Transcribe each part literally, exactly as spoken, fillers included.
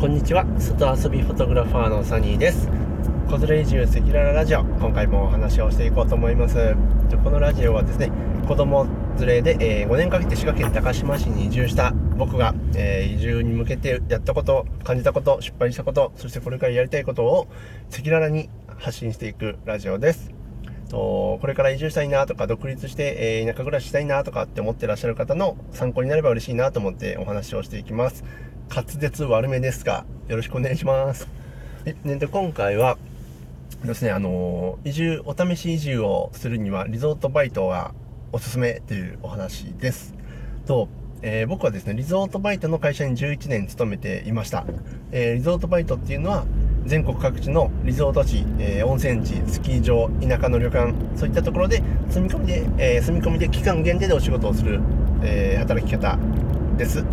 こんにちは、外遊びフォトグラファーのサニーです。子連れ移住セキュラララジオ、今回もお話をしていこうと思います。このラジオはですね、子供連れでごねんかけて滋賀県高島市に移住した僕が移住に向けてやったこと、感じたこと、失敗したこと、そしてこれからやりたいことをセキュララに発信していくラジオです。これから移住したいなとか、独立して田舎暮らししたいなとかって思ってらっしゃる方の参考になれば嬉しいなと思ってお話をしていきます。滑舌悪めですが、よろしくお願いします。でで今回はですね、あの移住、お試し移住をするにはリゾートバイトがおすすめというお話です。と、えー、僕はですね、リゾートバイトの会社にじゅういちねん勤めていました。えー、リゾートバイトっていうのは全国各地のリゾート地、えー、温泉地、スキー場、田舎の旅館、そういったところで住み込みで、えー、住み込みで期間限定でお仕事をする、えー、働き方です。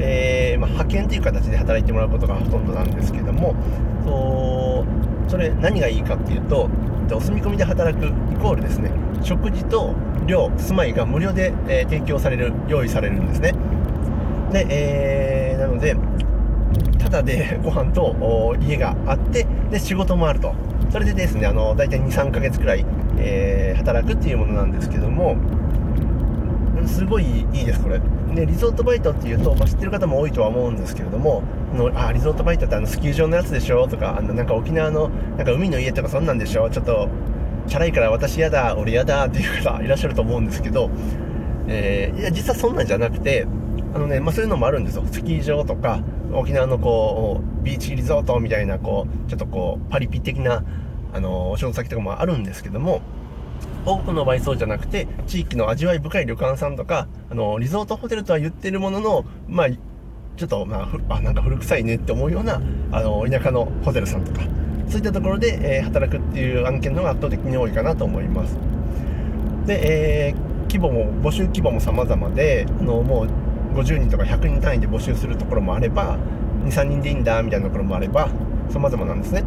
えーまあ、派遣という形で働いてもらうことがほとんどなんですけども、そうそれ何がいいかっていうと、お住み込みで働くイコールですね、食事と寮、住まいが無料で、えー、提供される、用意されるんですね。で、えー、なのでただでご飯と家があって、で仕事もあると、それでですね、あの大体 に,さん ヶ月くらい、えー、働くっていうものなんですけども、すごいいいですこれ。でリゾートバイトっていうと、まあ、知ってる方も多いとは思うんですけれども、のあリゾートバイトってあのスキー場のやつでしょとか、あのなんか沖縄のなんか海の家とかそんなんでしょ、ちょっとチャラいから私やだ、俺やだっていう方いらっしゃると思うんですけど、えー、いや実はそんなんじゃなくて、あのね、まあ、そういうのもあるんですよ。スキー場とか沖縄のこうビーチリゾートみたいな、こうちょっとこうパリピ的なあのお仕事先とかもあるんですけども、多くの場合そうじゃなくて、地域の味わい深い旅館さんとか、あのリゾートホテルとは言ってるものの、まあ、ちょっと、まあ、あなんか古臭いねって思うようなあの田舎のホテルさんとか、そういったところで、えー、働くっていう案件の方が圧倒的に多いかなと思います。で、えー、規模も募集規模も様々で、あのもうごじゅうにんとかひゃくにん単位で募集するところもあれば、 に,さん 人でいいんだみたいなところもあれば、様々なんですね。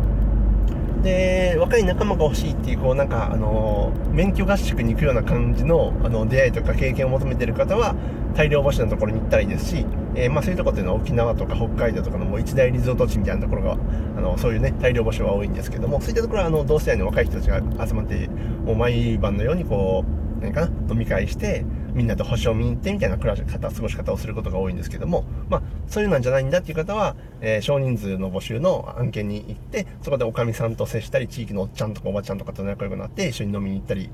で若い仲間が欲しいっていう、こうなんかあの免許合宿に行くような感じ の, あの出会いとか経験を求めている方は大量募集のところに行ったりですし、えーまあ、そういうところっていうのは沖縄とか北海道とかのもう一大リゾート地みたいなところがあのそういうね大量募集は多いんですけども、そういったところはあの同世代の若い人たちが集まって、もう毎晩のようにこう何かな飲み会して、みんなと星を見に行ってみたいな暮らし方、過ごし方をすることが多いんですけども、まあ、そういうなんじゃないんだっていう方は、えー、少人数の募集の案件に行って、そこでおかみさんと接したり、地域のおっちゃんとかおばちゃんとかと仲良くなって一緒に飲みに行ったり、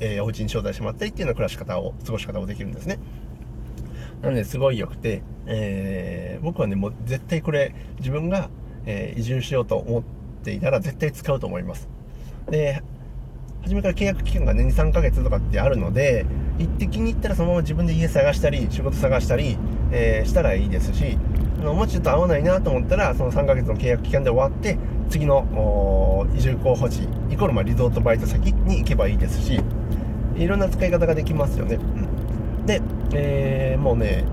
えー、お家に招待してもらったりっていうような暮らし方を、過ごし方をできるんですね。なのですごい良くて、えー、僕はね、もう絶対これ自分が、えー、移住しようと思っていたら絶対使うと思います。で初めから契約期間がね に,さん ヶ月とかってあるので、行って気に入ったらそのまま自分で家探したり仕事探したり、えー、したらいいですし、あのもうちょっと合わないなと思ったらそのさんかげつの契約期間で終わって、次の移住候補地イコール、まあ、リゾートバイト先に行けばいいですし、いろんな使い方ができますよね。うん、で、えー、もうね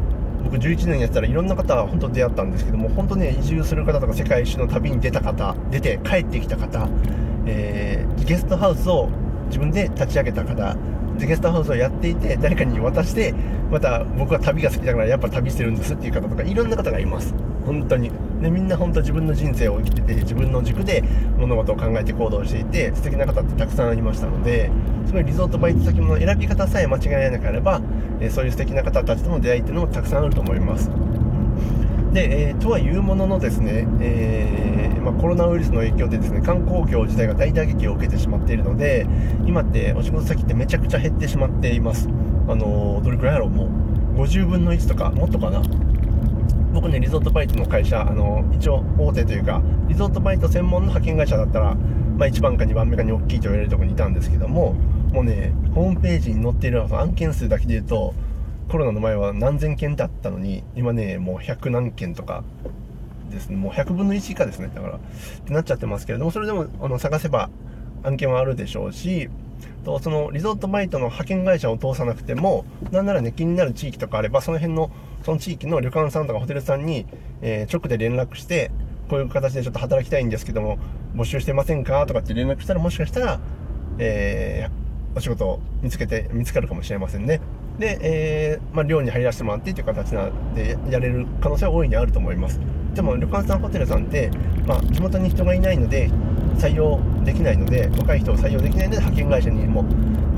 僕じゅういちねんやってたらいろんな方は本当出会ったんですけども、本当ね、移住する方とか世界一周の旅に出た方、出て帰ってきた方、えー、ゲストハウスを自分で立ち上げた方、ゲストハウスをやっていて誰かに渡して、また僕は旅が好きだからやっぱ旅してるんですっていう方とか、いろんな方がいます。本当にでみんな本当自分の人生を生きてて、自分の軸で物事を考えて行動していて、素敵な方ってたくさんいましたので、すごいリゾートバイト先の選び方さえ間違えなければ、えー、そういう素敵な方たちとの出会いっていうのもたくさんあると思います。で、えー、とはいうもののですね、えーまあ、コロナウイルスの影響でですね、観光業自体が大打撃を受けてしまっているので、今ってお仕事先ってめちゃくちゃ減ってしまっています。あのー、どれくらいやろう、もうごじゅうぶんのいちとかもっとかな。僕ね、リゾートバイトの会社、あのー、一応大手というかリゾートバイト専門の派遣会社だったら、まあ、いちばんかにばんめかに大きいと言われるところにいたんですけども、もうね、ホームページに載っている案件数だけで言うと、コロナの前は何千件だったのに、今ねもうひゃく何件とかですね、もうひゃくぶんのいち以下ですね、だからってなっちゃってますけれども、それでもあの探せば案件はあるでしょうし、とそのリゾートバイトの派遣会社を通さなくても、なんならね、気になる地域とかあれば、その辺のその地域の旅館さんとかホテルさんに、えー、直で連絡して、こういう形でちょっと働きたいんですけども募集してませんかとかって連絡したら、もしかしたら、えー、お仕事を見つけて見つかるかもしれませんね。で、えーまあ、寮に入らせてもらってという形なんでやれる可能性は大いにあると思います。でも旅館さんホテルさんって、まあ、地元に人がいないので採用できないので、若い人を採用できないので派遣会社にも、も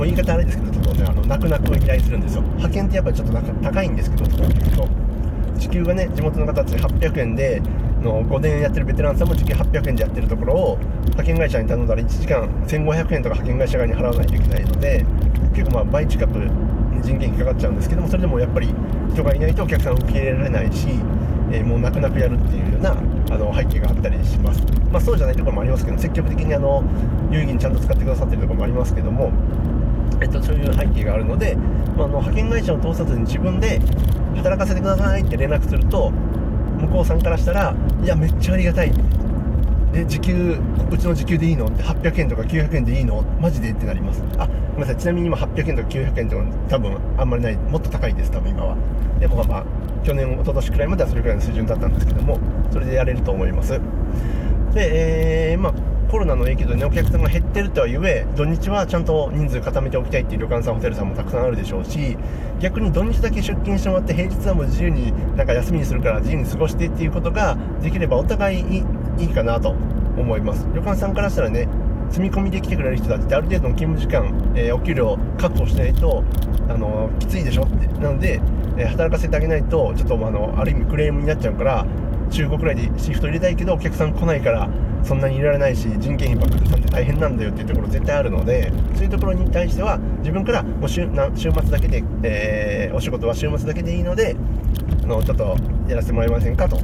う言い方あれですけど、ちょっとね、あの泣く泣くを依頼するんですよ。派遣ってやっぱりちょっとなんか高いんですけど、とか聞くと時給がね、地元の方たちはっぴゃくえんで、のごねんやってるベテランさんも時給はっぴゃくえんでやってるところを派遣会社に頼んだらいちじかんせんごひゃくえんとか派遣会社側に払わないといけないので、結構まあ倍近く人件費かかっちゃうんですけども、それでもやっぱり人がいないとお客さんを受け入れられないし、えー、もう泣く泣くやるっていうようなあの背景があったりします。まあそうじゃないところもありますけど、積極的にあの有意義にちゃんと使ってくださってるところもありますけども、えっと、そういう背景があるので、まあ、あの派遣会社を通さずに自分で働かせてくださいって連絡すると、向こうさんからしたら、いやめっちゃありがたい、で時給うちの時給でいいのって、はっぴゃくえんとかきゅうひゃくえんでいいのマジでってなります。あ、ごめんなさい、ちなみに今はっぴゃくえんとかきゅうひゃくえんとか多分あんまりない、もっと高いです、多分今は。でもまあ去年一昨年くらいまではそれくらいの水準だったんですけども、それでやれると思います。で、えー、まあコロナの影響でね、お客さんが減ってるとはいえ、土日はちゃんと人数固めておきたいっていう旅館さんホテルさんもたくさんあるでしょうし、逆に土日だけ出勤してもらって平日はもう自由になんか休みにするから自由に過ごしてっていうことができればお互いいいかなと思います。旅館さんからしたらね、積み込みで来てくれる人たちってある程度の勤務時間、えー、お給料確保しないと、あのー、きついでしょって。なので、えー、働かせてあげないとちょっと、あの、ある意味クレームになっちゃうから、中古くらいでシフト入れたいけどお客さん来ないからそんなにいられないし、人件費ばっかりなんて大変なんだよっていうところ絶対あるので、そういうところに対しては自分からもう 週, 週末だけで、えー、お仕事は週末だけでいいので、あのちょっとやらせてもらえませんかと。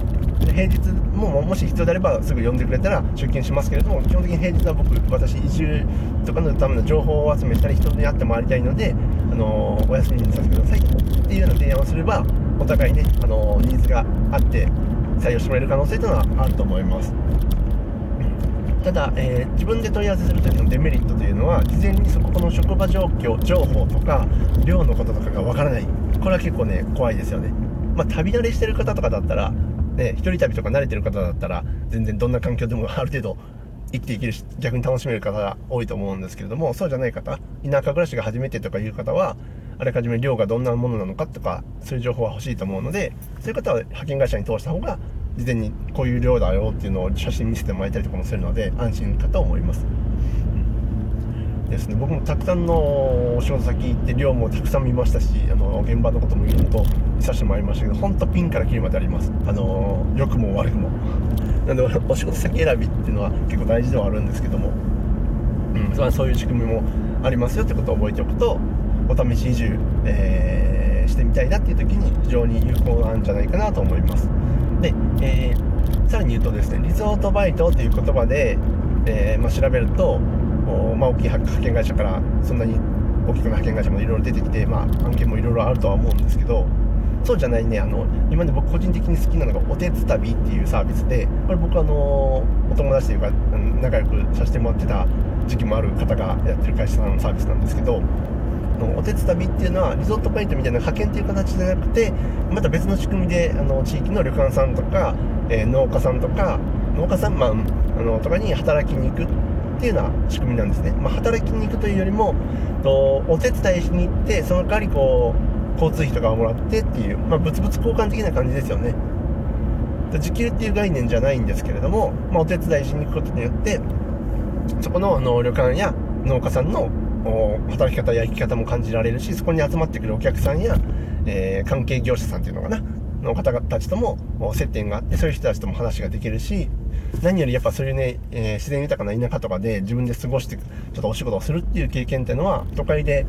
で、平日ももし必要であればすぐ呼んでくれたら出勤しますけれども、基本的に平日は僕私移住とかのための情報を集めたり人に会って回りたいので、あのー、お休みにさせてくださいっていうような提案をすれば、お互いね、あのー、ニーズがあって採用してもらえる可能性というのはあると思います。ただ、えー、自分で問い合わせするときのデメリットというのは、事前にそこの職場状況情報とか寮のこととかがわからない、これは結構ね怖いですよね。まあ、旅慣れしてる方とかだったら、ね、一人旅とか慣れてる方だったら全然どんな環境でもある程度生きていけるし、逆に楽しめる方が多いと思うんですけれども、そうじゃない方、田舎暮らしが初めてとかいう方はあらかじめ寮がどんなものなのかとかそういう情報は欲しいと思うので、そういう方は派遣会社に通した方が事前にこういう寮だよっていうのを写真見せてもらえたりとかもするので安心かと思います。ですね、僕もたくさんの仕事先行って寮もたくさん見ましたし、あの現場のこともいろいろと見させてもらいましたけど、本当ピンからキリまであります。あの良くも悪くもなので、お仕事先選びっていうのは結構大事ではあるんですけども、うん、そういう仕組みもありますよってことを覚えておくと、お試し移住、えー、してみたいなっていう時に非常に有効なんじゃないかなと思います。で、えー、さらに言うとですね、リゾートバイトという言葉で、えーまあ、調べると、まあ、大きい派遣会社からそんなに大きくな派遣会社もいろいろ出てきて、まあ、案件もいろいろあるとは思うんですけど、そうじゃないね、あの今まで僕個人的に好きなのがおてつたびっていうサービスで、これ僕はあのお友達というか仲良くさせてもらってた時期もある方がやってる会社さんのサービスなんですけど、おてつたびっていうのはリゾートバイトみたいな派遣という形じゃなくて、また別の仕組みであの地域の旅館さんとか、えー、農家さんとか農家さんマンあのとかに働きに行くっていうような仕組みなんですね。まあ、働きに行くというよりもとお手伝いしに行って、その代わりこう交通費とかをもらってっていう、まあ、物々交換的な感じですよね。時給っていう概念じゃないんですけれども、まあ、お手伝いしに行くことによってそこの、あの旅館や農家さんの働き方や生き方も感じられるし、そこに集まってくるお客さんや、えー、関係業者さんっていうのかなの方々たちとも接点があって、そういう人たちとも話ができるし、何よりやっぱそういうね、えー、自然豊かな田舎とかで自分で過ごしてちょっとお仕事をするっていう経験っていうのは都会で、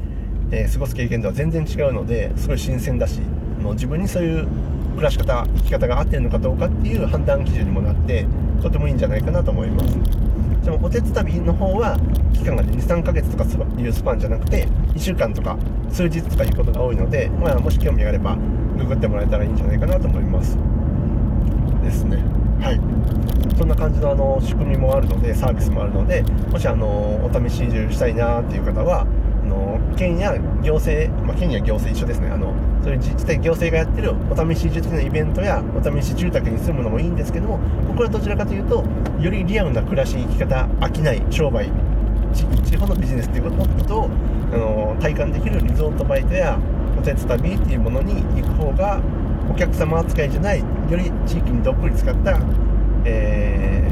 えー、過ごす経験とは全然違うので、すごい新鮮だし、もう自分にそういう暮らし方生き方が合ってるのかどうかっていう判断基準にもなって、とてもいいんじゃないかなと思います。でもお手伝いの方は期間が、ね、にさんかげつとかいうスパンじゃなくていっしゅうかんとか数日とかいうことが多いので、まあ、もし興味があればググってもらえたらいいんじゃないかなと思いますですね。はい、そんな感じの、あの仕組みもあるので、サービスもあるので、もしあのお試し移住したいなっていう方は、あの県や行政、まあ、県や行政一緒ですね、あのそういう自治体行政がやってるお試し移住的なイベントやお試し住宅に住むのもいいんですけども、僕はどちらかというとよりリアルな暮らし生き方、商い商売地方のビジネスということをあの体感できるリゾートバイトやおてつたびというものに行く方がお客様扱いじゃない、より地域にどっぷり使った、え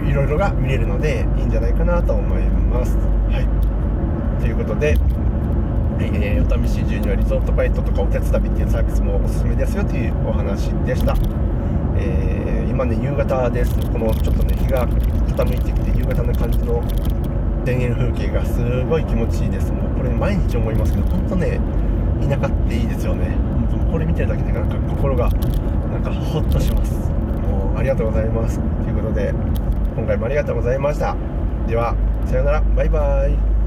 ー、いろいろが見れるのでいいんじゃないかなと思います、はい、ということで、えー、お試し中にはリゾートバイトとかおてつたびっていうサービスもおすすめですよというお話でした。えー、今ね夕方です。このちょっとね日が傾いてきて夕方の感じの田園風景がすごい気持ちいいです。もうこれ毎日思いますけど、本当ね田舎っていいですよね。本当これ見てるだけでなんか心がなんかホッとします。もうありがとうございますということで今回もありがとうございました。ではさようなら、バイバイ。